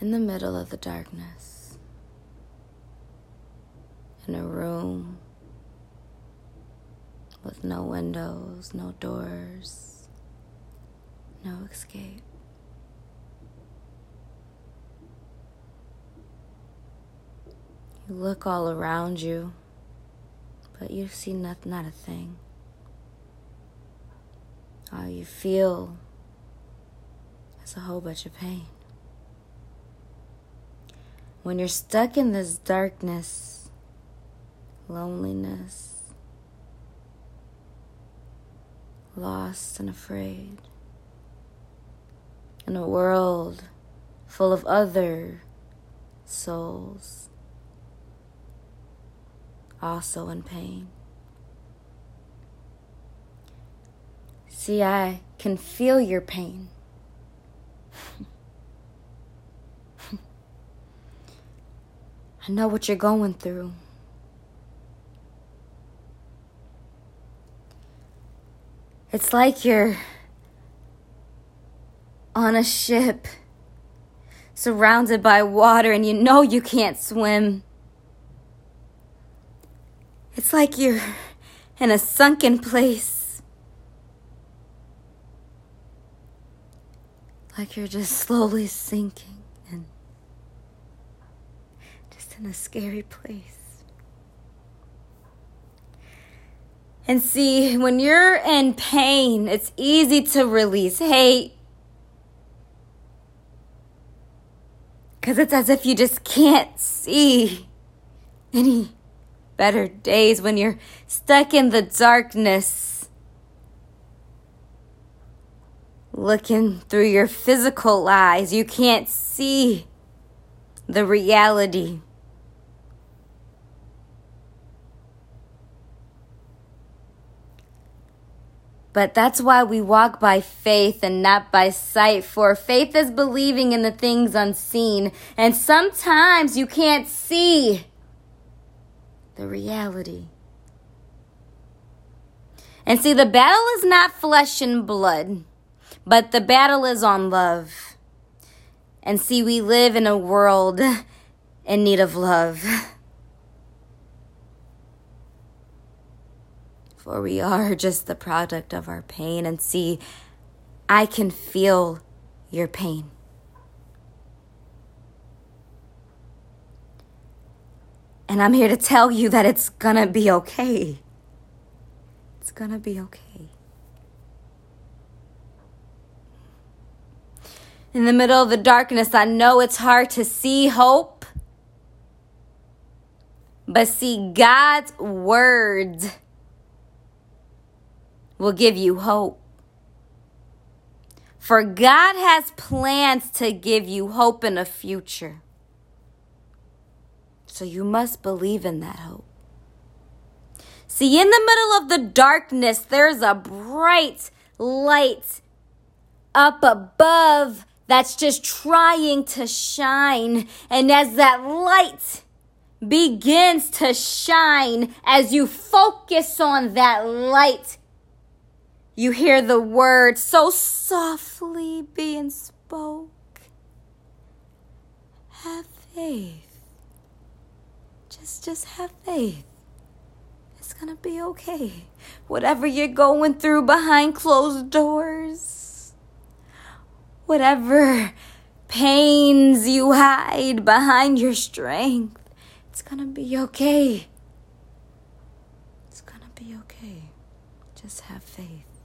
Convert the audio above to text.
in the middle of the darkness, in a room with no windows, no doors, no escape. You look all around you, but you see nothing, not a thing. All you feel is a whole bunch of pain. When you're stuck in this darkness, loneliness, lost and afraid, in a world full of other souls, also in pain. See, I can feel your pain. I know what you're going through. It's like you're on a ship, surrounded by water, and you know you can't swim. It's like you're in a sunken place. Like you're just slowly sinking and just in a scary place. And see, when you're in pain, it's easy to release hate. Because it's as if you just can't see any better days when you're stuck in the darkness, looking through your physical eyes. You can't see the reality. But that's why we walk by faith and not by sight, for faith is believing in the things unseen. And sometimes you can't see the reality. And see, the battle is not flesh and blood, but the battle is on love. And see, we live in a world in need of love. For we are just the product of our pain. And see, I can feel your pain. And I'm here to tell you that it's gonna be okay. It's gonna be okay. In the middle of the darkness, I know it's hard to see hope. But see, God's word will give you hope. For God has plans to give you hope in a future. So you must believe in that hope. See, in the middle of the darkness, there's a bright light up above that's just trying to shine. And as that light begins to shine, as you focus on that light, you hear the word so softly being spoke. Have faith. Just have faith. It's gonna be okay. Whatever you're going through behind closed doors, whatever pains you hide behind your strength, it's gonna be okay. It's gonna be okay. Just have faith.